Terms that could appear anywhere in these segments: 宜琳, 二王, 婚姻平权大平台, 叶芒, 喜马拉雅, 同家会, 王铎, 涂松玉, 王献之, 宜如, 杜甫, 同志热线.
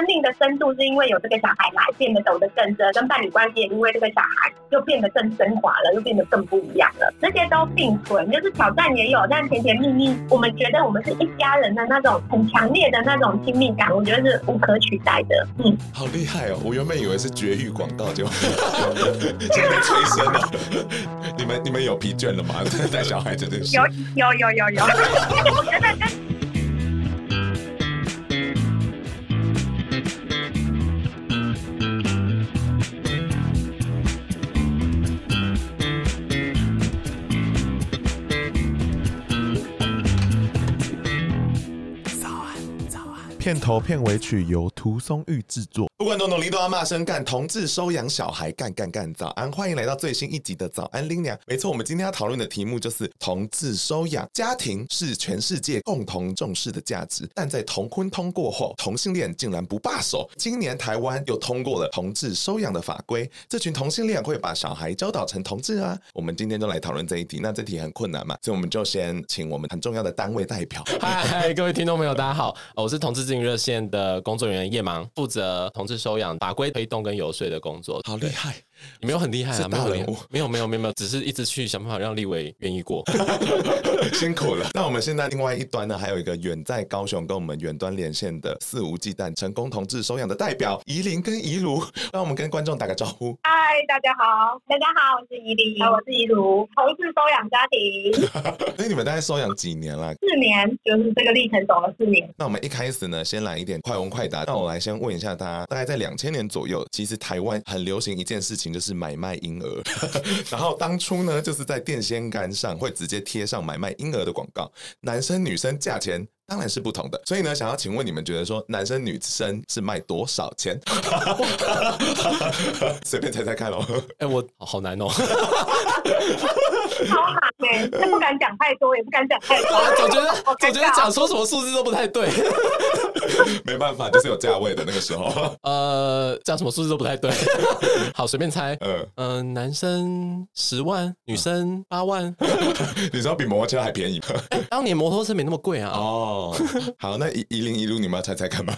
生命的深度是因为有这个小孩来变得走得更深，跟伴侣关系也因为这个小孩又变得更升华了，又变得更不一样了。这些都并存，就是挑战也有，但甜甜蜜蜜我们觉得我们是一家人的那种很强烈的那种亲密感，我觉得是无可取代的。嗯，好厉害哦！我原本以为是绝育广告就现在催生了。你们有疲倦了吗？带小孩真的是有。片头片尾曲由涂松玉制作。不管懂林都要骂声干，同志收养小孩干干干。早安，欢迎来到最新一集的早安林娘。没错，我们今天要讨论的题目就是同志收养。家庭是全世界共同重视的价值，但在同婚通过后，同性恋竟然不罢手。今年台湾又通过了同志收养的法规，这群同性恋会把小孩教导成同志啊。我们今天就来讨论这一题，那这题很困难嘛，所以我们就先请我们很重要的单位代表。嗨，各位听众朋友，大家好，我是同志热线的工作人员叶芒，负责同志收养法规推动跟游说的工作。好厉害，你没有很厉害啊，没有人物，没有，只是一直去想办法让立委愿意过。辛苦了。那我们现在另外一端呢，还有一个远在高雄跟我们远端连线的肆无忌惮成功同志收养的代表宜琳跟宜如，让我们跟观众打个招呼。嗨，大家好，我是宜琳，我是宜如，同志收养家庭。所以你们大概收养几年了？4年，就是这个历程走了4年。那我们一开始呢，先来一点快问快答。那我来先问一下大家，大概在2000年左右，其实台湾很流行一件事情，就是买卖婴儿。然后当初呢，就是在电线杆上会直接贴上买卖婴儿的广告，男生女生价钱当然是不同的。所以呢，想要请问你们觉得说男生女生是卖多少钱？随便猜猜看咯。我好难哦。超难耶，不敢讲太多，也不敢讲太多。总觉得讲说什么数字都不太对。没办法，就是有价位的那个时候。讲什么数字都不太对。好，随便猜。男生10万，女生8万。你知道比摩托车还便宜。当年摩托车没那么贵啊。哦。好，那宜琳宜如，你们要猜猜看吧。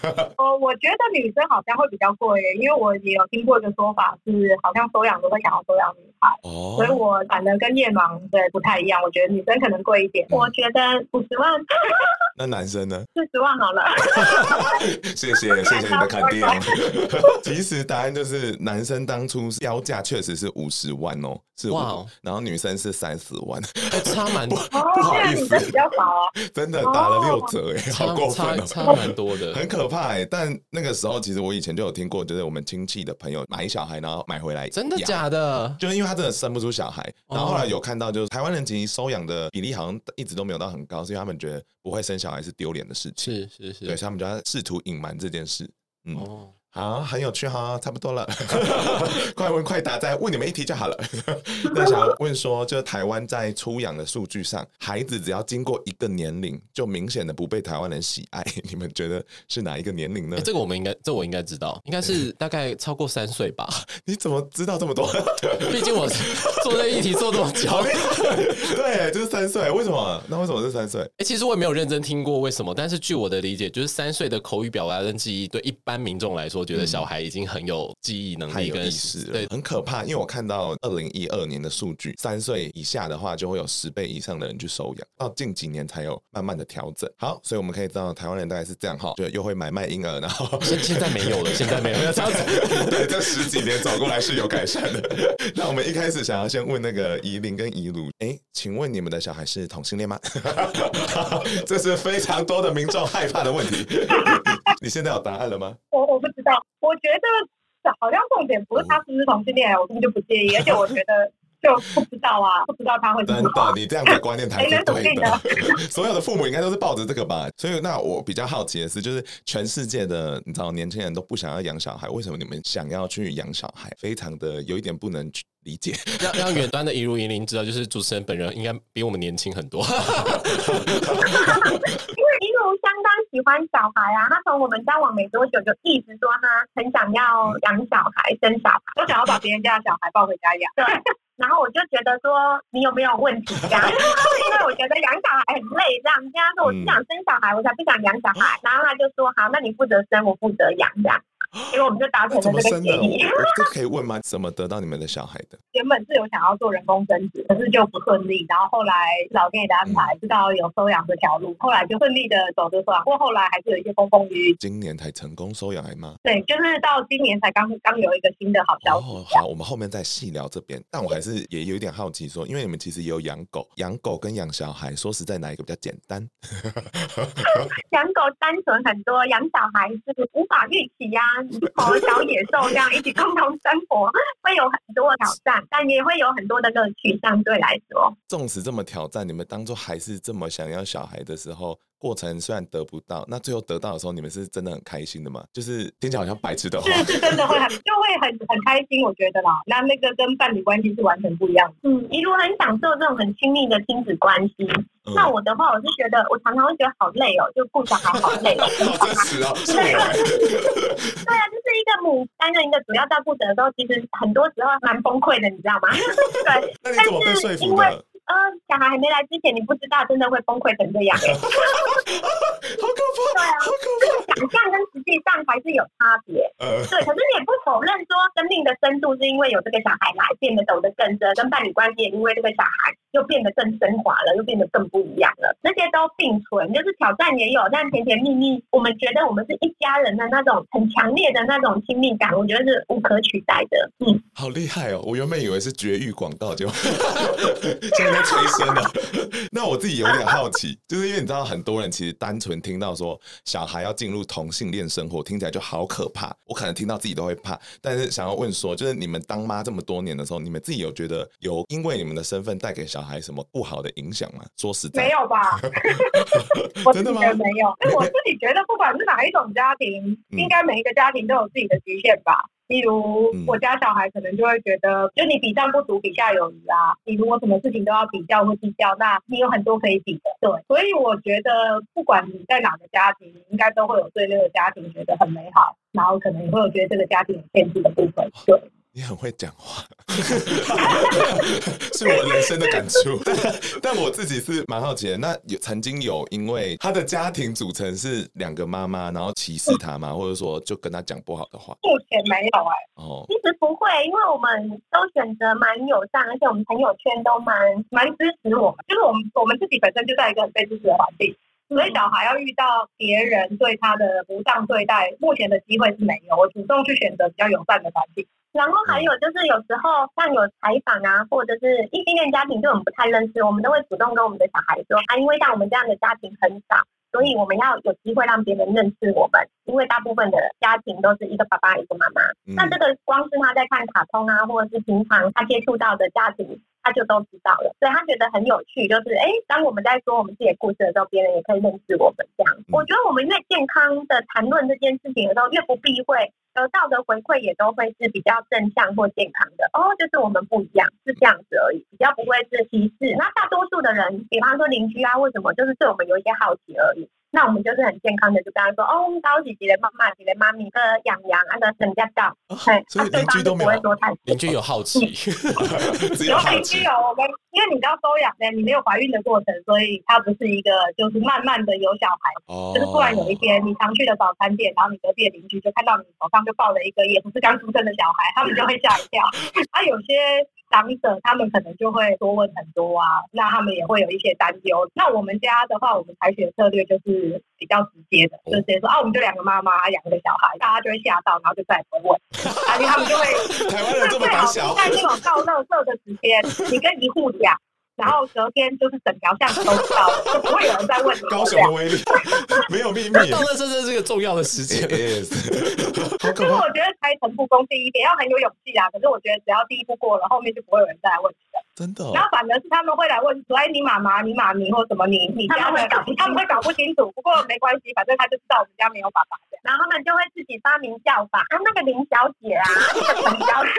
我觉得女生好像会比较贵耶，因为我也有听过一个说法是，好像收养都会想要收养女孩。哦。所以我反正跟叶芒对不太一样，我觉得女生可能贵一点。我觉得50万。那男生呢？40万好了。谢谢你的肯定。其实答案就是男生当初标价确实是50万哦，是哇，然后女生是30万，差蛮多。不好意思，女生比较少啊，真的打了6折哎，好过分哦，差蛮多的，很可怕哎。但那个时候其实我以前就有听过，就是我们亲戚的朋友买小孩，然后买回来，真的假的？就是因为他真的生不出小孩，然后后来有看到就是台湾人其实收养的比例好像一直都没有到很高，所以他们觉得不会生小孩是丢脸的事情，是，对，所以他们就要试图隐瞒这件事。嗯，哦，好，很有趣哈，差不多了。快问快答，再问你们一题就好了。那想要问说，就台湾在出养的数据上，孩子只要经过一个年龄，就明显的不被台湾人喜爱。你们觉得是哪一个年龄呢？这个我应该知道，应该是大概超过3岁吧。你怎么知道这么多？毕竟我做这一题做这么久。对，就是3岁。为什么？那为什么是3岁？其实我也没有认真听过为什么，但是据我的理解，就是3岁的口语表达跟记忆，对一般民众来说，我觉得小孩已经很有记忆能力跟，太有意识了，对，很可怕。因为我看到2012年的数据，3岁以下的话就会有10倍以上的人去收养，到近几年才有慢慢的调整。好，所以我们可以知道台湾人大概是这样哈，就又会买卖婴儿，然后现在没有了这样子。对，这10几年走过来是有改善的。那我们一开始想要先问那个宜琳跟宜如，请问你们的小孩是同性恋吗？这是非常多的民众害怕的问题。你现在有答案了吗？我不知道，我觉得好像重点不是他是不是同性恋，我根本就不介意，而且我觉得就不知道啊，不知道他会怎么。真的，你这样的观念才是对的。所有的父母应该都是抱着这个吧。所以，那我比较好奇的是，就是全世界的你知道年轻人都不想要养小孩，为什么你们想要去养小孩？非常的有一点不能理解。让远端的宜如宜琳知道，就是主持人本人应该比我们年轻很多。因为宜如相当喜欢小孩啊，他从我们交往没多久就一直说他很想要养小孩生小孩，我想要把别人家的小孩抱回家养。对，然后我就觉得说你有没有问题这样因为我觉得养小孩很累这样，跟他说我只想生小孩，我才不想养小孩，然后他就说好，那你负责生，我负责养这样，因为我们就达成了这个协议。这可以问吗？怎么得到你们的小孩的？原本是有想要做人工生殖，可是就不顺利，然后后来老天爷的安排，知道有收养这条路，后来就顺利的走着收养，不过后来还是有一些风风雨雨。今年才成功收养吗？对，就是到今年才刚有一个新的好消息。哦，好，我们后面再细聊这边。但我还是也有点好奇说，因为你们其实也有养狗，养狗跟养小孩，说实在哪一个比较简单？养狗单纯很多，养小孩是无法预期啊。和小野兽这样一起共同生活会有很多挑战，但也会有很多的乐趣。相对来说，纵使这么挑战，你们当初还是这么想要小孩的时候，过程虽然得不到，那最后得到的时候，你们是真的很开心的吗？就是听起来好像白痴的话，是真的会很开心，我觉得啦。那个跟伴侣关系是完全不一样的。一路很享受这种很亲密的亲子关系。那我的话，我是觉得我常常会觉得好累哦，就顾小孩好累哦。好真实哦，是我来的。对啊，就是一个母担任一个主要照顾者的时候，其实很多时候蛮崩溃的，你知道吗？对。那你怎么被说服的？小孩还没来之前，你不知道真的会崩溃成这样。好可怕！对啊，好可怕！想象跟实际上还是有差别。对，可是你也不否认说，生命的深度是因为有这个小孩来，变得走得更深，跟伴侣关系也因为这个小孩又变得更升华了，又变得更不一样了。那些都并存，就是挑战也有，但甜甜蜜蜜，我们觉得我们是一家人的那种很强烈的那种亲密感，我觉得是无可取代的。好厉害哦！我原本以为是绝育广告，就现在在催生了。那我自己有点好奇，就是因为你知道，很多人其实单纯听到说小孩要进入同性恋生活，听起来就好可怕，我可能听到自己都会怕。但是想要问说，就是你们当妈这么多年的时候，你们自己有觉得有因为你们的身份带给小孩什么不好的影响吗？说实在没有吧真的吗？没有，因为我自己觉得不管是哪一种家庭应该每一个家庭都有自己的极限吧。例如我家小孩可能就会觉得，就你比上不足比下有余啊，你如果什么事情都要比较或计较，那你有很多可以比的。对，所以我觉得不管你在哪个家庭，应该都会有对这个家庭觉得很美好，然后可能也会有觉得这个家庭有限制的部分。对，你很会讲话是我人生的感触但我自己是蛮好奇的。那曾经有因为他的家庭组成是两个妈妈然后歧视他吗？或者说就跟他讲不好的话？目前没有其实不会，因为我们都选择蛮友善，而且我们朋友圈都蛮支持我们，就是我们自己本身就在一个很被支持的环境，所以小孩要遇到别人对他的不当对待，目前的机会是没有。我主动去选择比较友善的环境。然后还有就是有时候像有采访啊，或者是异性恋家庭对我们不太认识，我们都会主动跟我们的小孩说因为像我们这样的家庭很少，所以我们要有机会让别人认识我们，因为大部分的家庭都是一个爸爸一个妈妈。那这个光是他在看卡通啊，或者是平常他接触到的家庭，他就都知道了，所以他觉得很有趣。就是当我们在说我们自己的故事的时候，别人也可以认识我们这样。我觉得我们越健康的谈论这件事情的时候，越不避讳，得到的回馈也都会是比较正向或健康的。就是我们不一样，是这样子而已，比较不会是歧视。那大多数的人，比方说邻居啊，为什么就是对我们有一些好奇而已。那我们就是很健康的，就跟他说高级几类妈妈几类妈咪，养那个人家叫，所以邻居都没有，邻居有好奇，有邻居有我们，因为你知道收养呢，你没有怀孕的过程，所以它不是一个就是慢慢的有小孩，就是突然有一天你常去的早餐店，然后你隔壁的邻居就看到你手上就抱了一个也不是刚出生的小孩，他们就会吓一跳。有些长者他们可能就会多问很多啊，那他们也会有一些担忧。那我们家的话，我们采取的策略就是比较直接的，就直接说我们就两个妈妈养一个小孩，大家就会吓到，然后就再也不会问而且他们就会台湾人这么胆小，在这种倒垃圾的时间你跟一户讲，然后隔天就是整条巷子都知道了，就不会有人再问你。高雄的威力没有秘密，倒垃圾真的是个重要的时间。就是我觉得开诚布公第一点要很有勇气啊，可是我觉得只要第一步过了，后面就不会有人再来问你的。真的、哦。然后反而是他们会来问说：“哎，你妈妈、你妈咪或什么你家人？”他们会搞不清楚，不过没关系，反正他就知道我们家没有爸爸。然后他们就会自己发明叫法，啊，那个林小姐啊，那个陈小姐，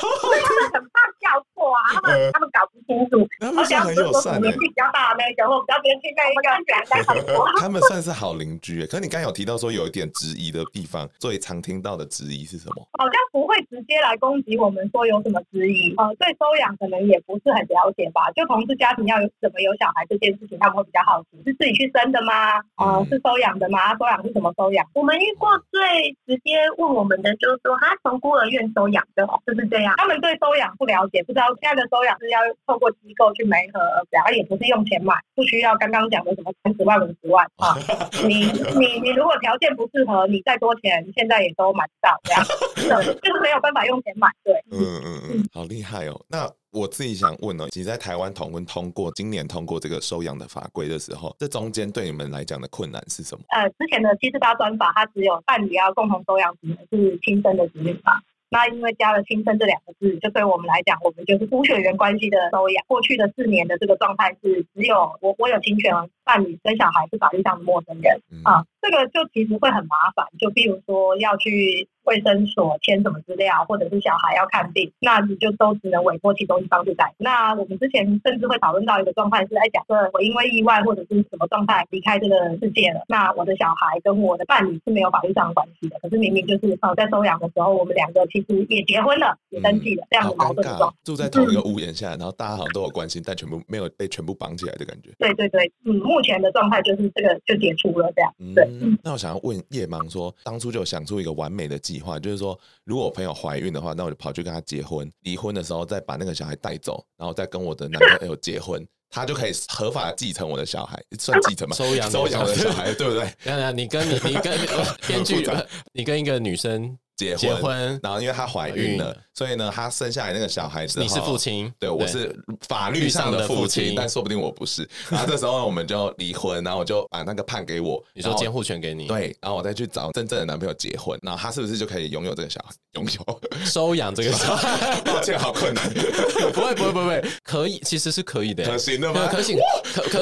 他们很怕叫错啊，他们搞不清楚。他们很友善，年纪比较大的那种，或比较年纪那一个，他们算是好邻居。可是你刚有提到说有一点质疑的地方，最常听到的质疑是什么？好像不会直接来攻击我们说有什么质疑，对收养可能也不是很了解吧。就同志家庭要有怎么有小孩这件事情，他们会比较好奇，是自己去生的吗？是收养的吗？收养是什么？我们遇过最直接问我们的就是说他从孤儿院收养的，就是这样。他们对收养不了解，不知道现在的收养是要透过机构去媒合，而且不是用钱买，不需要刚刚讲的什么30万50万啊。你如果条件不适合，你再多钱现在也都买不到，这样就是没有办法用钱买。对，好厉害哦。那我自己想问哦，其实在台湾同婚今年通过这个收养的法规的时候，这中间对你们来讲的困难是什么？之前的74大专法，它只有伴侣要共同收养子女是亲生的子女法。那因为加了亲生这两个字，就对我们来讲，我们就是无血缘关系的收养。过去的4年的这个状态是，只有我有侵权，伴侣跟小孩是法律上的陌生人啊。这个就其实会很麻烦，就比如说要去卫生所签什么资料，或者是小孩要看病，那你就都只能委托其中一方去带。那我们之前甚至会讨论到一个状态是，假设我因为意外或者是什么状态离开这个世界了，那我的小孩跟我的伴侣是没有法律上的关系的。可是明明就是在收养的时候，我们两个其实也结婚了，也登记了，这样的矛盾状态，住在同一个屋檐下，然后大家好像都有关心，但全部没有被全部绑起来的感觉。对对对，目前的状态就是这个就解除了这样。对。那我想要问夜盲说，当初就想出一个完美的计划，就是说如果我朋友怀孕的话，那我就跑去跟他结婚，离婚的时候再把那个小孩带走，然后再跟我的男朋友结婚，他就可以合法继承我的小孩，算继承吗？收养我的小孩，对不对？你跟编剧，你跟一个女生结婚，然后因为她怀孕了，所以呢，她生下来那个小孩子，你是父亲，对，我是法律上的父亲，但说不定我不是。然后这时候我们就离婚，然后我就把那个判给我，你说监护权给你，对，然后我再去找真正的男朋友结婚，然后他是不是就可以拥有这个小孩，收养这个小孩？抱歉，好困难。不会，可以，其实是可以的，可行的吗？可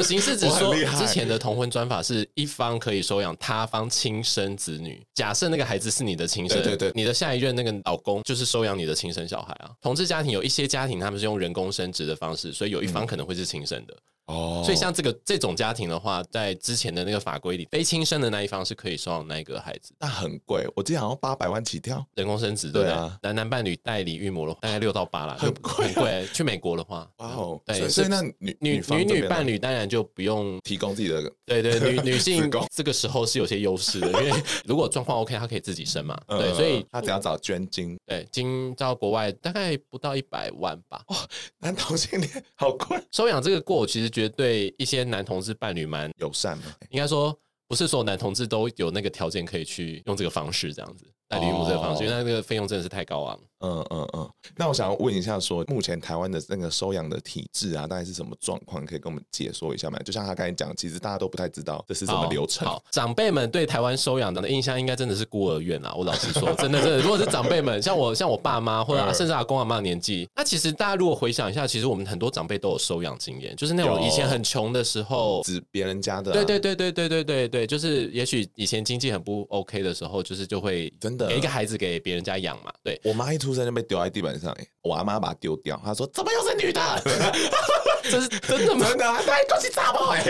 行是指说之前的同婚专法是一方可以收养他方亲生子女，假设那个孩子是你的亲生，对对对。你的下一任那个老公就是收养你的亲生小孩啊。同志家庭有一些家庭他们是用人工生殖的方式，所以有一方可能会是亲生的所以像这种家庭的话，在之前的那个法规里，非亲生的那一方是可以收养那一个孩子。那很贵，我记得好像800万起跳，人工生殖，对啊。男伴侣代理孕母的大概6到8啦，很贵，很贵。去美国的话，哦，对，所以那女伴侣当然就不用提供自己的，对对，女性这个时候是有些优势的，因为如果状况 OK， 她可以自己生嘛，对，所以她只要找捐精，对，精到国外大概不到100万吧。哇，男同性恋好贵，收养这个过其实。觉得对一些男同志伴侣蛮友善嘛，应该说不是所有男同志都有那个条件可以去用这个方式，这样子代理孕母这个方式，因为那个费用真的是太高昂。那我想要问一下说，目前台湾的那个收养的体制啊，大概是什么状况？可以跟我们解说一下吗？就像他刚才讲，其实大家都不太知道这是什么流程。好，长辈们对台湾收养的印象应该真的是孤儿院啦，我老实说，真的，如果是长辈们，像我爸妈或者甚至阿公阿嬷的年纪，那其实大家如果回想一下，其实我们很多长辈都有收养经验，就是那种以前很穷的时候，指别人家的，对，就是也许以前经济很不 OK 的时候，就是就会真的给一个孩子给别人家养嘛。对，我妈一出在那边丢在地板上，我阿妈把它丢掉，她说怎么又是女的？这是真的吗？真的，哎，恭喜炸爆哎！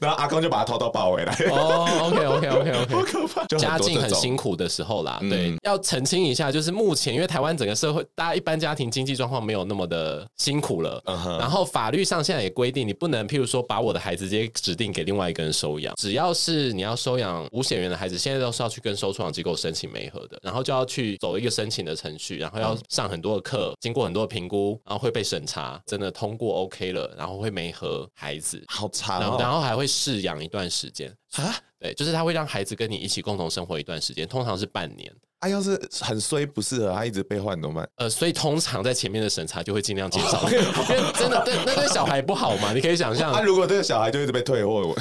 然后阿公就把他偷偷抱回来。OK， 好可怕。家境很辛苦的时候啦，对，要澄清一下，就是目前因为台湾整个社会，大家一般家庭经济状况没有那么的辛苦了，然后法律上现在也规定，你不能譬如说把我的孩子直接指定给另外一个人收养，只要是你要收养无血缘的孩子，现在都是要去跟收养机构申请媒合的，然后就要去走一个申请的程序，然后要上很多的课，经过很多的评估，然后会被审查，真的通过 OK。然后会媒合孩子，好长哦，然后还会饲养一段时间啊，对，就是他会让孩子跟你一起共同生活一段时间，通常是半年。他要是很衰不适合，他一直被换怎么办？所以通常在前面的审查就会尽量减少，因为真的对那对小孩不好嘛，你可以想象。他如果对小孩就一直被退货，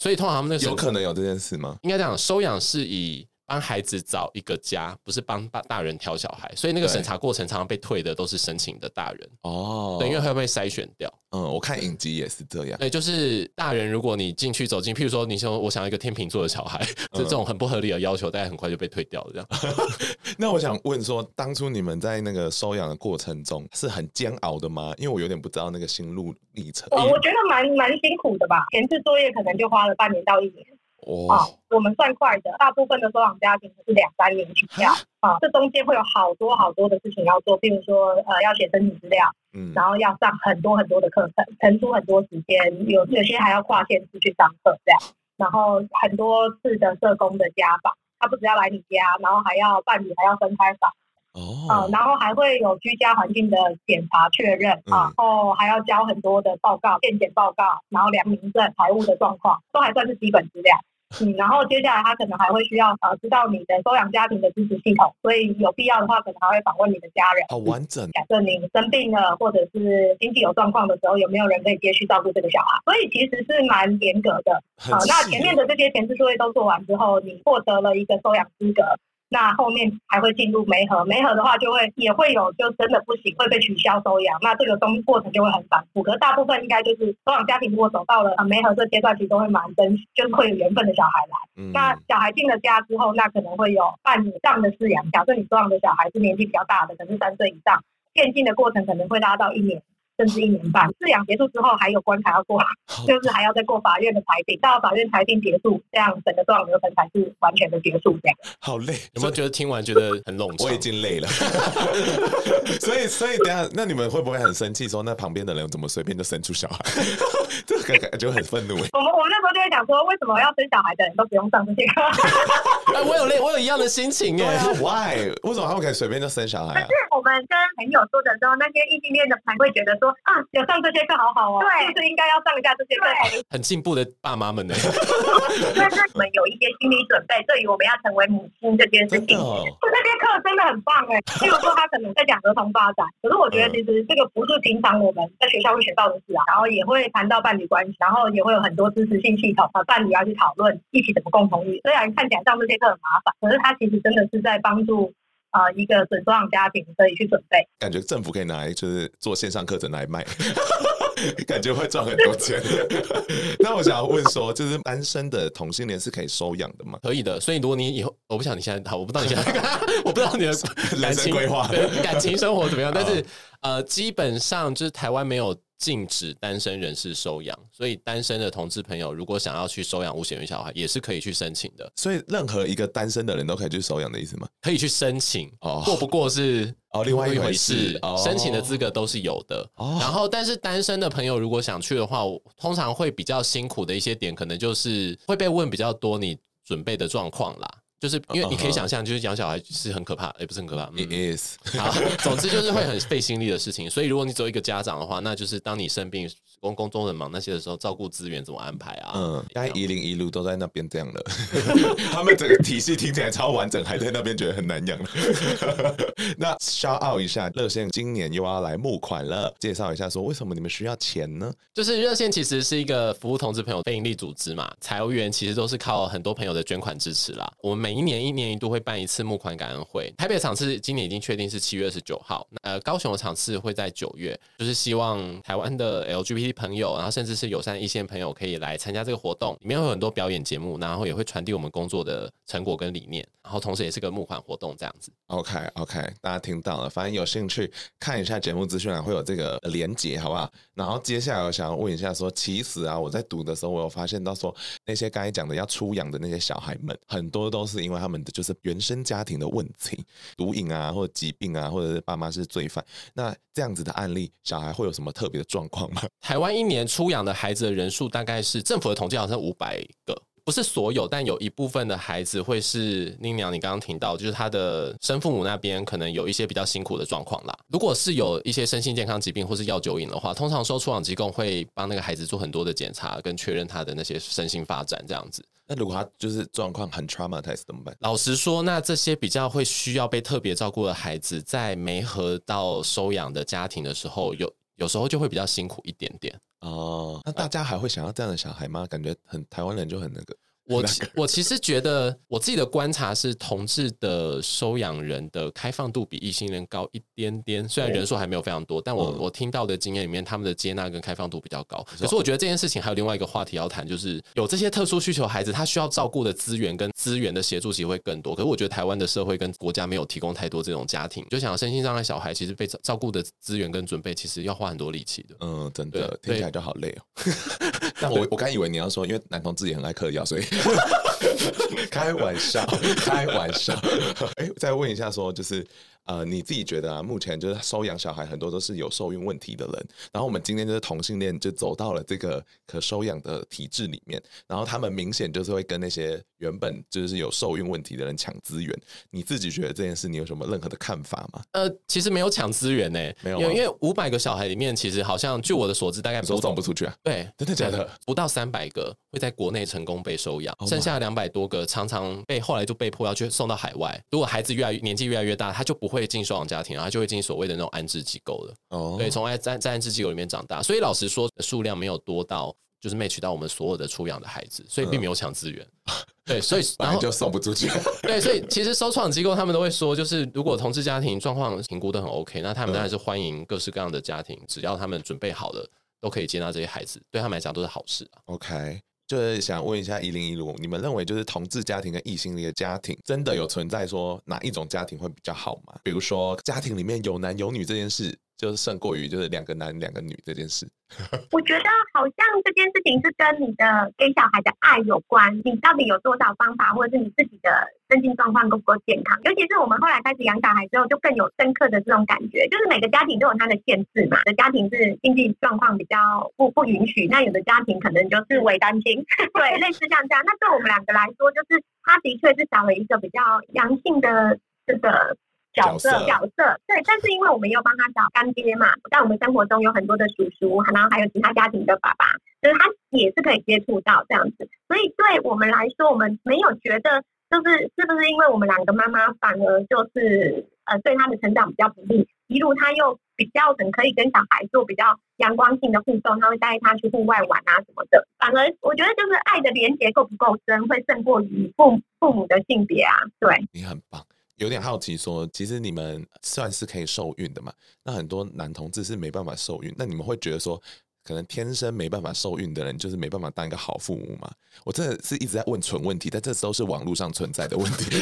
所以通常他们有可能有这件事吗？应该这样，收养是以帮孩子找一个家，不是帮大人挑小孩，所以那个审查过程常常被退的都是申请的大人哦，对，因为会被筛选掉。嗯，我看影集也是这样。对，就是大人，如果你进去走进，譬如说你说我想要一个天秤座的小孩，这种很不合理的要求，大概很快就被退掉了这样。那我想问说，当初你们在那个收养的过程中是很煎熬的吗？因为我有点不知道那个心路历程。我觉得蛮辛苦的吧，前置作业可能就花了半年到一年。我们算快的，大部分的收养家庭是2-3年起跳啊，这中间会有好多的事情要做，比如说要写申请资料，然后要上很多的课程，腾出很多时间，有些还要跨县市去上课这样，然后很多次的社工的家访，他不只要来你家，然后还要办理，还要分开访。然后还会有居家环境的检查确认啊，然后还要交很多的报告，健检报告，然后良民证、财务的状况，都还算是基本资料。然后接下来他可能还会需要知道你的收养家庭的支持系统，所以有必要的话可能还会访问你的家人。好完整。假设你生病了或者是经济有状况的时候，有没有人可以接续照顾这个小孩？所以其实是蛮严格的。好，那前面的这些前置作业都做完之后，你获得了一个收养资格，那后面还会进入媒合，媒合的话就会也会有就真的不行会被取消收养，那这个过程就会很反复。可是大部分应该就是收养家庭如果走到了媒合这阶段，其实都会蛮珍惜，就是会有缘分的小孩来。那小孩进了家之后，那可能会有半年以上的饲养。假设你收养的小孩是年纪比较大的，可能是3岁以上，渐进的过程可能会拉到1年。甚至1年半，饲养结束之后还有关卡要过，就是还要再过法院的裁定，到法院裁定结束，这样整个收养流程才是完全的结束。这样好累，有没有觉得听完觉得很冗长？我已经累了。所以等一下，那你们会不会很生气？说那旁边的人怎么随便就生出小孩？这个感觉很愤怒。我们那时候就在想说，为什么要生小孩的人都不用上这些课？我有一样的心情耶。Why？ 为什么他们可以随便就生小孩啊？可是我们跟朋友说的时候，那些异性恋的朋友会觉得。说啊，有上这些课好好哦，对，就是应该要上一下这些课。很进步的爸妈们呢。但是你们有一些心理准备，对于我们要成为母亲这件事情，这些课真的很棒哎。譬如说，他可能在讲儿童发展，可是我觉得其实这个不是平常我们在学校会学到的事啊。然后也会谈到伴侣关系，然后也会有很多支持性系统和伴侣要去讨论一起怎么共同育。虽然看起来上这些课很麻烦，可是他其实真的是在帮助。一个准收养家庭可以去准备，感觉政府可以拿来就是做线上课程来卖，感觉会赚很多钱。那我想要问说，就是单身的同性恋是可以收养的吗？可以的，所以如果你以后，我不想你现在好，我不知道你现在，我不知道你的人生规划、感情生活怎么样，但是基本上就是台湾没有禁止单身人士收养，所以单身的同志朋友如果想要去收养无血缘小孩也是可以去申请的。所以任何一个单身的人都可以去收养的意思吗？可以去申请，过不过是另外一回事，申请的资格都是有的。然后但是单身的朋友如果想去的话，我通常会比较辛苦的一些点可能就是会被问比较多你准备的状况啦，就是因为你可以想象，就是养小孩是很可怕，也不是很可怕。It is。好，总之就是会很费心力的事情。所以如果你只有一个家长的话，那就是当你生病、工作很忙那些的时候，照顾资源怎么安排啊？现在101都在那边这样了。他们整个体系听起来超完整，还在那边觉得很难养。那 shout out 一下，热线今年又要来募款了，介绍一下说为什么你们需要钱呢？就是热线其实是一个服务同志朋友非营利组织嘛，财务员其实都是靠很多朋友的捐款支持啦。我们每一年一度会办一次募款感恩会，台北场次今年已经确定是7月29号，高雄的场次会在9月，就是希望台湾的 LGBT 朋友，然后甚至是友善一线朋友可以来参加这个活动，里面会有很多表演节目，然后也会传递我们工作的成果跟理念，然后同时也是个募款活动这样子。 OK， 大家听到了，反正有兴趣看一下节目资讯栏会有这个连结好不好？然后接下来我想要问一下说，其实啊我在读的时候我有发现到说，那些刚才讲的要出养的那些小孩们很多都是因为他们的就是原生家庭的问题，毒瘾啊或者疾病啊，或者是爸妈是罪犯，那这样子的案例小孩会有什么特别的状况吗？台湾一年出养的孩子的人数大概是政府的统计好像500个，不是所有，但有一部分的孩子会是宁娘你刚刚听到，就是他的生父母那边可能有一些比较辛苦的状况啦。如果是有一些身心健康疾病或是药酒瘾的话，通常收出养机构会帮那个孩子做很多的检查跟确认他的那些身心发展这样子。那如果他就是状况很 traumatized 怎么办？老实说，那这些比较会需要被特别照顾的孩子，在媒合到收养的家庭的时候，有时候就会比较辛苦一点点。那大家还会想要这样的小孩吗？感觉很台湾人就很那个。我其实觉得我自己的观察是同志的收养人的开放度比异性人高一点点，虽然人数还没有非常多，但我听到的经验里面他们的接纳跟开放度比较高。可是我觉得这件事情还有另外一个话题要谈，就是有这些特殊需求孩子他需要照顾的资源跟资源的协助其实会更多，可是我觉得台湾的社会跟国家没有提供太多这种家庭，就想身心障碍小孩其实被照顾的资源跟准备其实要花很多力气的。嗯，真的听起来就好累哦。但我刚以为你要说因为男同志也很爱嗑药所以开玩笑开玩笑。再问一下说就是你自己觉得啊，目前就是收养小孩很多都是有受孕问题的人，然后我们今天就是同性恋就走到了这个可收养的体制里面，然后他们明显就是会跟那些原本就是有受孕问题的人抢资源，你自己觉得这件事你有什么任何的看法吗？其实没有抢资源欸，没有啊，因为500个小孩里面其实好像据我的所知大概都送不出去啊。对，真的假的？不到300个会在国内成功被收养，剩下200多个常常被后来就被迫要去送到海外，如果孩子年纪越来越大他就不会进收养家庭，然后就会进所谓的那种安置机构了。哦，对，从在安置机构里面长大，所以老实说数量没有多到就是 match 到我们所有的出养的孩子，所以并没有抢资源。对，所以然后就送不出去。对，所以其实收养机构他们都会说，就是如果同志家庭状况评估都很 OK， 那他们当然是欢迎各式各样的家庭，只要他们准备好了都可以接纳这些孩子，对他们来讲都是好事啊。OK，就是想问一下1015，你们认为就是同志家庭跟异性恋的家庭真的有存在说哪一种家庭会比较好吗？比如说家庭里面有男有女这件事就是胜过于就是两个男两个女这件事。我觉得好像这件事情是跟你的给小孩的爱有关，你到底有多少方法或者是你自己的身心状况够不够健康，尤其是我们后来开始养小孩之后就更有深刻的这种感觉，就是每个家庭都有它的限制嘛，有的家庭是经济状况比较 不允许，那有的家庭可能就是为单亲对，类似像这样，那对我们两个来说就是他的确是少了一个比较阳性的这个角色，对，但是因为我们也有帮他找干爹嘛，在我们生活中有很多的叔叔，然后还有其他家庭的爸爸，就是他也是可以接触到这样子，所以对我们来说，我们没有觉得就是是不是因为我们两个妈妈反而就是对他的成长比较不利，一路他又比较很可以跟小孩做比较阳光性的互动，他会带他去户外玩啊什么的，反而我觉得就是爱的连结够不够深，会胜过于父母的性别啊。对，你很棒。有点好奇说其实你们算是可以受孕的嘛，那很多男同志是没办法受孕，那你们会觉得说可能天生没办法受孕的人就是没办法当一个好父母吗？我真的是一直在问蠢问题，但这都是网络上存在的问题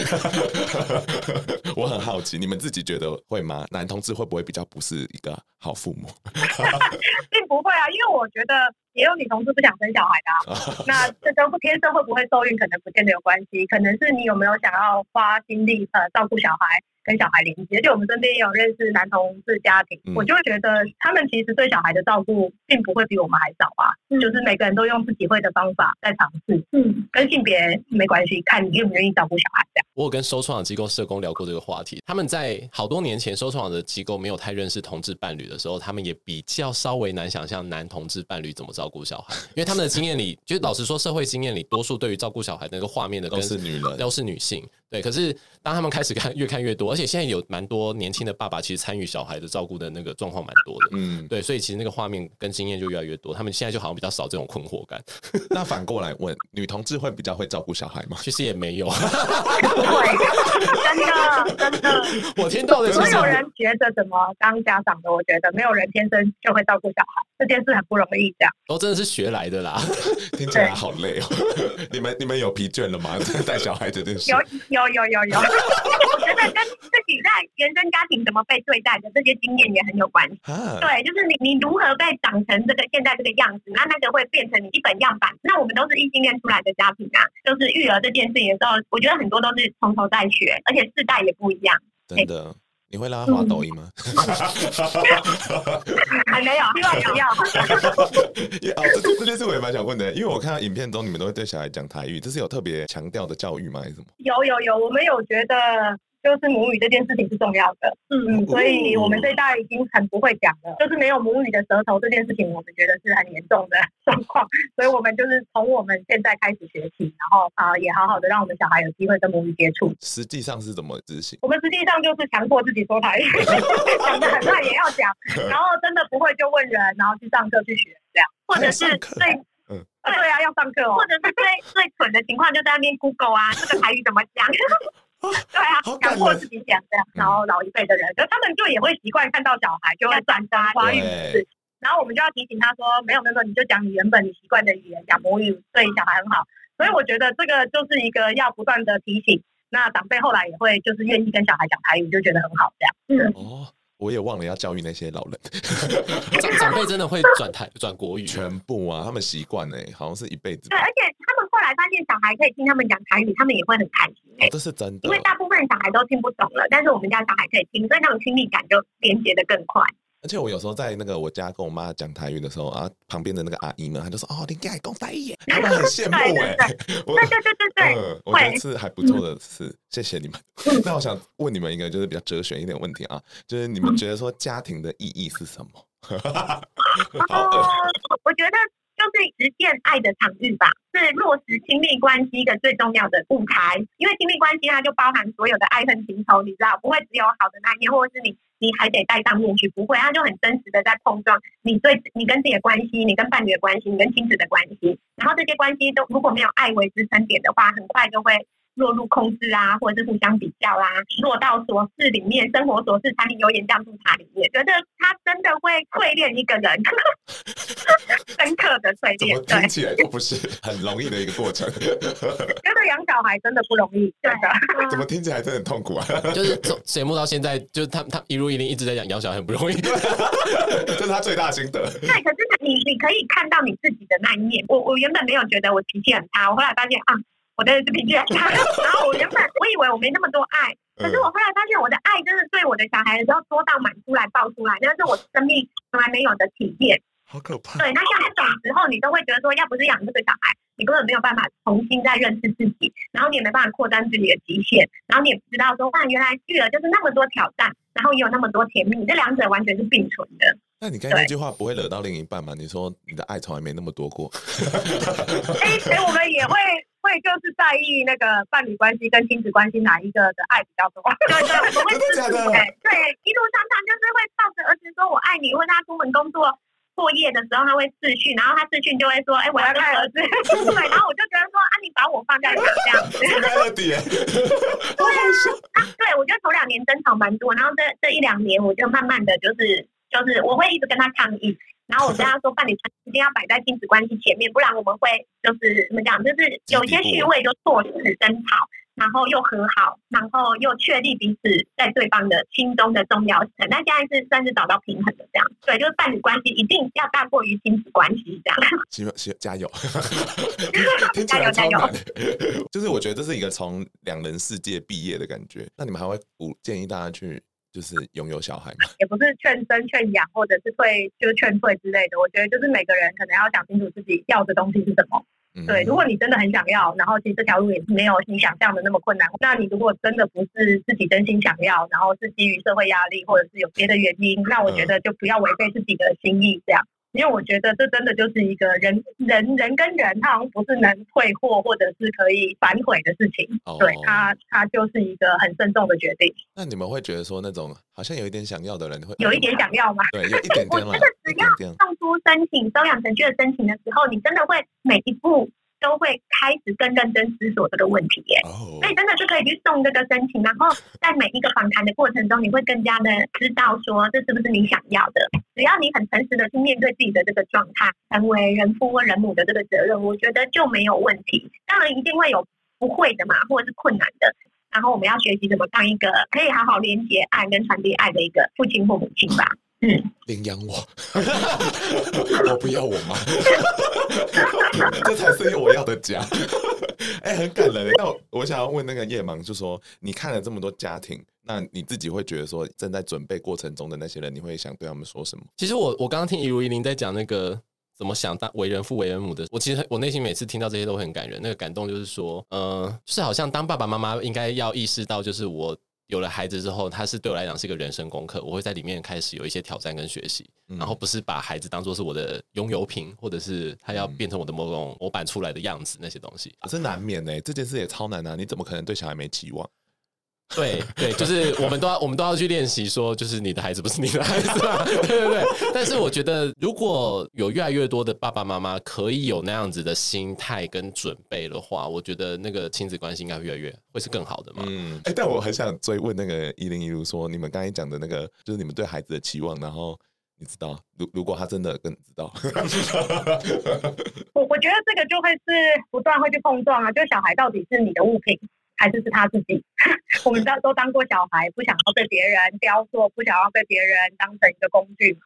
我很好奇你们自己觉得会吗？男同志会不会比较不是一个好父母并不会啊，因为我觉得也有女同志不想生小孩的啊那这跟天生会不会受孕可能不见得有关系，可能是你有没有想要花精力照顾小孩跟小孩连接，而且我们身边也有认识男同志家庭，我就觉得他们其实对小孩的照顾并不会比我们还少啊，就是每个人都用自己会的方法在尝试，跟性别没关系，看你愿不愿意照顾小孩这样。我有跟收创的机构社工聊过这个话题，他们在好多年前收创的机构没有太认识同志伴侣的时候，他们也比较稍微难想象男同志伴侣怎么照顾小孩，因为他们的经验里就老实说社会经验里多数对于照顾小孩的那个画面的都是女性。对，可是当他们开始看越看越多，而且现在有蛮多年轻的爸爸其实参与小孩的照顾的那个状况蛮多的，对，所以其实那个画面跟经验就越来越多，他们现在就好像比较少这种困惑感那反过来问，女同志会比较会照顾小孩吗？其实也没有真的我听到的是没有人觉得怎么当家长的，我觉得没有人天生就会照顾小孩，这件事很不容易这样，真的是学来的啦听起来好累哦你们有疲倦了吗？带小孩这件事有真的跟自己在原生家庭怎么被对待的这些经验也很有关系对，就是你如何被长成这个现在这个样子，那个会变成你一本样板。那我们都是异性恋出来的家庭啊，就是育儿这件事情的时候，我觉得很多都是从头在学，而且世代也不一样。真的，你会让他滑抖音吗？还没有，希望不要这件事我也蛮想问的，因为我看到影片中你们都会对小孩讲台语，这是有特别强调的教育吗？还是什么？有，我们有觉得就是母语这件事情是重要的，所以我们这一代已经很不会讲了，就是没有母语的舌头这件事情，我们觉得是很严重的状况，所以我们就是从我们现在开始学习，然后也好好的让我们小孩有机会跟母语接触。实际上是怎么执行？我们实际上就是强迫自己说台语，讲得很慢也要讲，然后真的不会就问人，然后去上课去学这样，或者是最嗯。对啊，要上课哦。或者是最蠢的情况，就在那边 Google 啊，这个台语怎么讲？对啊，强迫自己讲这样。然后老一辈的人，他们就也会习惯看到小孩就会转成华语名字，然后我们就要提醒他说，没有那个，你就讲你原本你习惯的语言，讲母语对小孩很好。所以我觉得这个就是一个要不断的提醒。那长辈后来也会就是愿意跟小孩讲台语，就觉得很好这样。哦，我也忘了要教育那些老人，长辈真的会转国语，全部啊，他们习惯哎，好像是一辈子。对，而且他们后来发现小孩可以听他们讲台语，他们也会很开心哎，这是真的。因为大部分小孩都听不懂了，但是我们家小孩可以听，所以他们亲密感就连接得更快。而且我有时候在那个我家跟我妈讲台语的时候啊，旁边的那个阿姨们，她就说：“哦，你家也讲台语耶！”他们很羡慕哎、欸。对，我觉得是还不错的事，谢谢你们。那我想问你们一个就是比较哲学一点的问题啊，就是你们觉得说家庭的意义是什么？我觉得就是实践爱的场域吧，是落实亲密关系一个最重要的舞台。因为亲密关系它就包含所有的爱恨情仇，你知道，不会只有好的那一面，或者是你还得戴上面具，不会，他就很真实的在碰撞你对你跟自己的关系，你跟伴侣的关系，你跟亲子的关系，然后这些关系都如果没有爱为支撑点的话，很快就会落入控制啊，或者是互相比较啊，落到琐事里面，生活琐事、柴米油盐酱醋茶里面，觉得他真的会淬炼一个人，深刻的淬炼。怎么听起来都不是很容易的一个过程。觉得养小孩真的不容易，真的。怎么听起来真的很痛苦啊？就是节目到现在，就是他一路一直在讲养小孩很不容易，这是他最大心得。对，可是你可以看到你自己的那一面。我原本没有觉得我脾气很差，我后来发现啊。我真的是脾气很差，然后我以为我没那么多爱，可是我后来发现我的爱真的对我的小孩的时候多到满出来爆出来，那是我生命从来没有的体验，好可怕。对，那像这种时候，你都会觉得说，要不是养这个小孩，你根本没有办法重新再认识自己，然后你也没办法扩张自己的极限，然后你也不知道说，哇，原来育儿就是那么多挑战，然后也有那么多甜蜜，这两者完全是并存的。那你刚才那句话不会惹到另一半吗？你说你的爱从来没那么多过。我们也会就是在意那个伴侣关系跟亲子关系哪一个的爱比较多。对，我会自主对，一路上他就是会抱着儿子说我爱你，问他出门工作过夜的时候他会视讯，然后他视讯就会说我要看儿子。对，然后我就觉得说啊，你把我放在哪这样子。对，我觉得头2年争吵蛮多，然后这1-2年我就慢慢的就是我会一直跟他抗议，然后我跟他说，伴侣关系一定要摆在亲子关系前面，不然我们会就是怎么讲，就是有些序位就错失争吵，然后又和好，然后又确立彼此在对方的心中的重要性。那现在是算是找到平衡的这样，对，就是伴侣关系一定要大过于亲子关系这样。加油！加油！就是我觉得这是一个从2人世界毕业的感觉。那你们还会建议大家去？就是拥有小孩嘛，也不是劝生劝养，或者是劝退之类的。我觉得就是每个人可能要想清楚自己要的东西是什么。对，如果你真的很想要，然后其实这条路也没有你想象的那么困难。那你如果真的不是自己真心想要，然后是基于社会压力或者是有别的原因，那我觉得就不要违背自己的心意这样。因为我觉得这真的就是一个人跟人，他好像不是能退货或者是可以反悔的事情。对，他就是一个很慎重的决定。那你们会觉得说那种好像有一点想要的人会有一点想要吗？对，有一点点嘛。我觉得只要送出申请收养程序的申请的时候，你真的会每一步都会开始更认真思索这个问题耶。所以真的就可以去送这个申请，然后在每一个访谈的过程中，你会更加的知道说这是不是你想要的。只要你很诚实的去面对自己的这个状态，成为人父或人母的这个责任，我觉得就没有问题。当然一定会有不会的嘛，或者是困难的，然后我们要学习怎么当一个可以好好连接爱跟传递爱的一个父亲或母亲吧。领养我，我不要我妈，这才是我要的家。很感人。那我想要问那个夜盲，就说你看了这么多家庭，那你自己会觉得说正在准备过程中的那些人，你会想对他们说什么？其实我刚刚听1如1灵在讲那个怎么想当为人父为人母的，其实我内心每次听到这些都很感人。那个感动就是说，就是好像当爸爸妈妈应该要意识到，就是我有了孩子之后，他是对我来讲是一个人生功课，我会在里面开始有一些挑战跟学习，然后不是把孩子当作是我的拥有品，或者是他要变成我的某种模板出来的样子那些东西，可是难免这件事也超难啊！你怎么可能对小孩没期望？对对，就是我们都要去练习说，就是你的孩子不是你的孩子嘛，对对对。但是我觉得，如果有越来越多的爸爸妈妈可以有那样子的心态跟准备的话，我觉得那个亲子关系应该越来越会是更好的嘛。嗯，哎、欸，但我很想追问那个1016说，你们刚才讲的那个，就是你们对孩子的期望，然后。你知道，如果他真的跟你知道，我觉得这个就会是不断会去碰撞啊，就小孩到底是你的物品，还是他自己？我们都当过小孩，不想要被别人雕塑，不想要被别人当成一个工具嘛。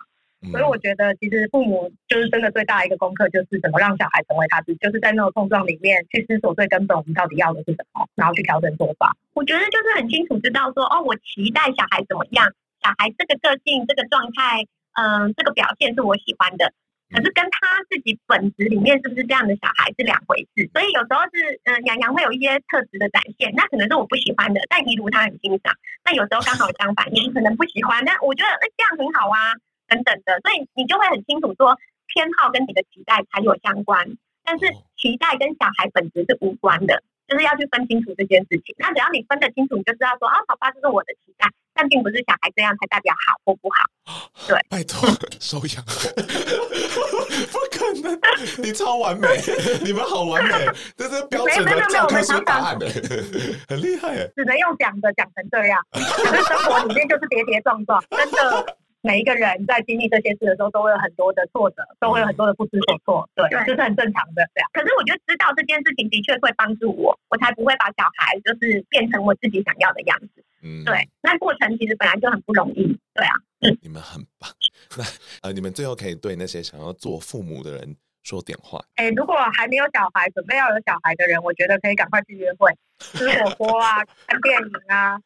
所以我觉得，其实父母就是真的最大一个功课，就是怎么让小孩成为他自己，就是在那个碰撞里面去思索最根本我们到底要的是什么，然后去调整做法。我觉得就是很清楚知道说，哦，我期待小孩怎么样，小孩这个个性、这个状态。这个表现是我喜欢的，可是跟他自己本质里面是不是这样的小孩是两回事。所以有时候是，洋洋会有一些特质的展现，那可能是我不喜欢的，但一如他很欣赏。那有时候刚好相反，你可能不喜欢，但我觉得这样很好啊，等等的。所以你就会很清楚说，偏好跟你的期待才有相关，但是期待跟小孩本质是无关的，就是要去分清楚这件事情。那只要你分得清楚，你就知道说，啊，好吧，这是我的期待。但并不是小孩这样才代表好或不好，对，拜托收养我，不可能，你超完美，你们好完美，这是标准的教科书答案，很厉害耶，只能用讲的讲成这样，可是生活里面就是跌跌撞撞，真的。每一个人在经历这些事的时候，都会有很多的挫折，都会有很多的不知所措，对，这、就是很正常的。这样，可是我觉得知道这件事情的确会帮助我，我才不会把小孩就是变成我自己想要的样子。嗯，对，那过程其实本来就很不容易，对啊。嗯，你们很棒。那你们最后可以对那些想要做父母的人说点话。哎，如果还没有小孩，准备要有小孩的人，我觉得可以赶快去约会，吃火锅啊，看电影啊，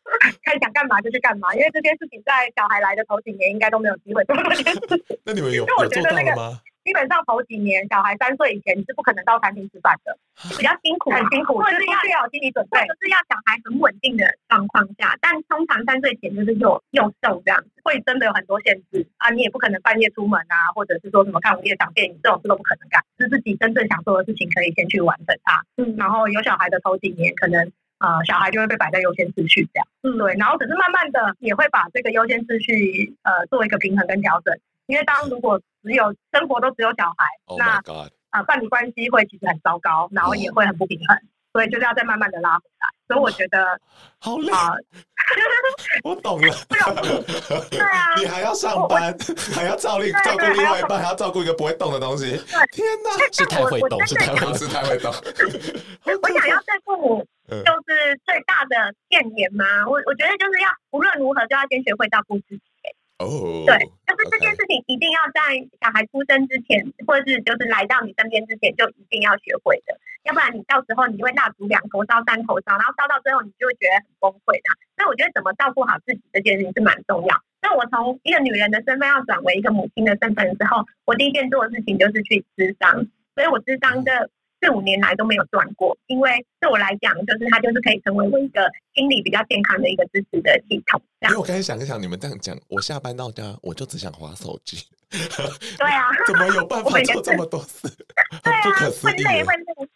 该想干嘛就去干嘛，因为这件事情在小孩来的头几年应该都没有机会做这件事情。那你们有做到了吗？基本上头几年，小孩3岁以前你是不可能到餐厅吃饭的，比较辛苦，很辛苦，就是要有心理准备，就是要小孩很稳定的状况下。但通常3岁前就是又瘦这样子，会真的有很多限制啊，你也不可能半夜出门啊，或者是说什么看午夜场电影这种事都不可能干，是自己真正想做的事情可以先去完成它。嗯，然后有小孩的头几年可能。小孩就会被摆在优先秩序这样，嗯，对，然后只是慢慢的也会把这个优先秩序做一个平衡跟调整，因为当如果只有生活都只有小孩， oh、那伴侣关系会其实很糟糕，然后也会很不平衡， 所以就是要再慢慢的拉回来。所以我觉得好累，我懂了，对啊，你还要上班，还要照顾另外一半，还要照顾一个不会动的东西，天哪，是太会动，是太会动，是太会动。我想要对父母。就是最大的谏言嘛，我觉得就是要无论如何就要先学会照顾自己。哦，对，就是这件事情一定要在小孩出生之前，或者是就是来到你身边之前，就一定要学会的。要不然你到时候你会蜡烛2头烧3头烧，然后烧到最后你就会觉得很崩溃的。所以我觉得怎么照顾好自己这件事情是蛮重要。那我从一个女人的身份要转为一个母亲的身份之后，我第一件做的事情就是去咨商，所以我咨商的。4-5年来都没有断过，因为对我来讲，就是它就是可以成为我一个心理比较健康的一个支持的系统。因为我刚才想一想，你们这样讲，我下班到家我就只想滑手机。对啊，怎么有办法做这么多事？对啊，不可思议，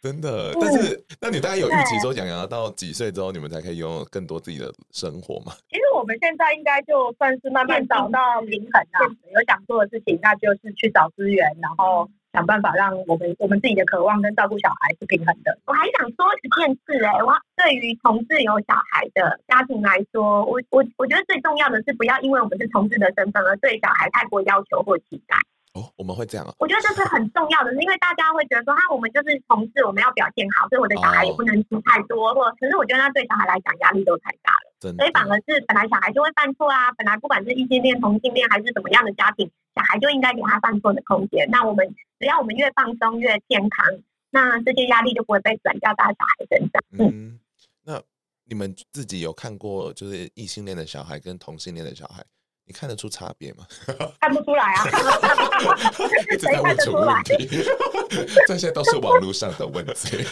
真的。但是，那你大概有预期说，想要到几岁之后，你们才可以拥有更多自己的生活吗？其实我们现在应该就算是慢慢找到平衡啦。有想做的事情，那就是去找资源，然后。想办法让我们自己的渴望跟照顾小孩是平衡的。我还想说一件事我对于同志有小孩的家庭来说，我觉得最重要的是不要因为我们是同志的身份而对小孩太过要求或期待。哦，我们会这样我觉得这是很重要的，因为大家会觉得说，我们就是同志，我们要表现好，所以我的小孩也不能吃太多，可是我觉得那对小孩来讲压力都太大了。所以反而是本来小孩就会犯错啊，本来不管是异性恋、同性恋还是怎么样的家庭，小孩就应该给他犯错的空间。那我们只要我们越放松越健康，那这些压力就不会被转嫁到小孩身上。嗯，那你们自己有看过就是异性恋的小孩跟同性恋的小孩，你看得出差别吗？看不出来啊，一直在问出问题，这些都是网络上的问题。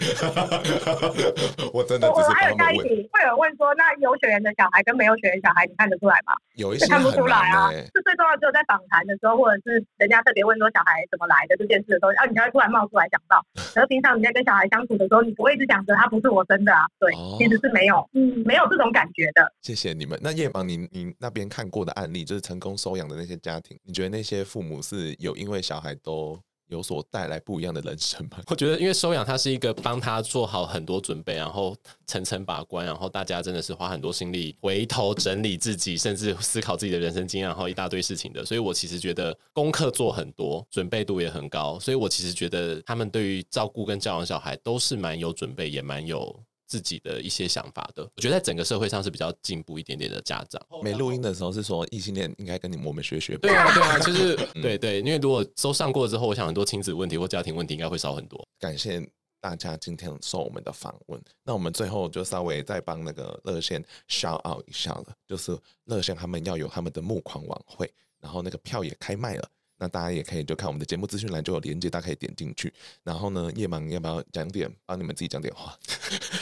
我真的只是帮他们问。会有问说，那有血缘的小孩跟没有血缘小孩，你看得出来吗？有一些看不出来啊，是最重要。只有在访谈的时候，或者是人家特别问说小孩怎么来的这件事的时候，啊，你才会突然冒出来讲到。而平常你在跟小孩相处的时候，你不会一直讲着他不是我生的啊，对，哦，其实是没有，没有这种感觉的。谢谢你们。那叶芒，你那边看过的案例？就是成功收养的那些家庭，你觉得那些父母是有因为小孩都有所带来不一样的人生吗？我觉得因为收养它是一个帮他做好很多准备，然后层层把关，然后大家真的是花很多心力回头整理自己，甚至思考自己的人生经验，然后一大堆事情的。所以我其实觉得功课做很多，准备度也很高，所以我其实觉得他们对于照顾跟教养小孩都是蛮有准备，也蛮有自己的一些想法的。我觉得在整个社会上是比较进步一点点的家长。没录音的时候是说异性恋应该跟我们学学。对啊对啊，就是对对，因为如果都上过之后，我想很多亲子问题或家庭问题应该会少很多。感谢大家今天受我们的访问，那我们最后就稍微再帮那个热线 shout out 一下了，就是热线他们要有他们的募款晚会，然后那个票也开卖了，那大家也可以就看我们的节目资讯栏就有连接，大家可以点进去。然后呢，叶芒要不要讲点，帮你们自己讲点话？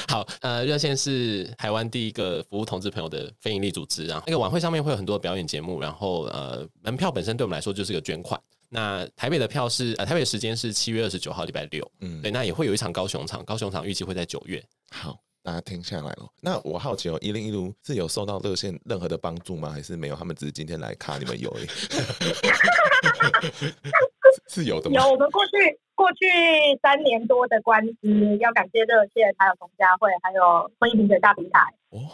好，热线是台湾第一个服务同志朋友的非营利组织，然后那个晚会上面会有很多表演节目，然后门票本身对我们来说就是个捐款。那台北的票是台北的时间是7月29号礼拜六，对，那也会有一场高雄场，高雄场预计会在9月。好，大家听下来了。那我好奇哦，1016是有受到热线任何的帮助吗？还是没有？他们只是今天来卡你们有而已。是有的吗？有，我们过去3年多的官司，要感谢热线，还有同家会，还有婚姻平权大平台，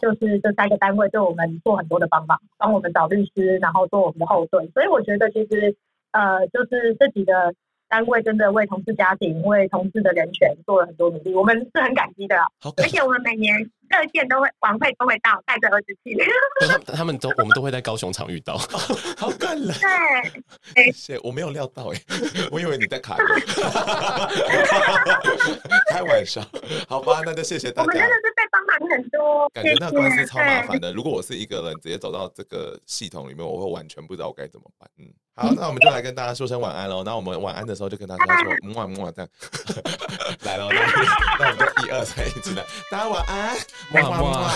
就是这3个单位对我们做很多的帮忙，帮我们找律师，然后做我们的后盾。所以我觉得其实就是这几个单位真的为同志家庭、为同志的人权做了很多努力，我们是很感激的。而且我们每年热线都会晚会都会到，带着儿子去。他们都我们都会在高雄场遇到，好感人。对，我没有料到我以为你在卡我。开玩笑，好吧，那就谢谢大家。我们真的是被帮忙很多，感觉那官司超麻烦的。如果我是一个人直接走到这个系统里面，我会完全不知道我该怎么办。好，那我们就来跟大家说声晚安喽。那我们晚安的时候就跟大家说“么么”这样。来喽，那我们就1、2、3一起来，大家晚安，么么。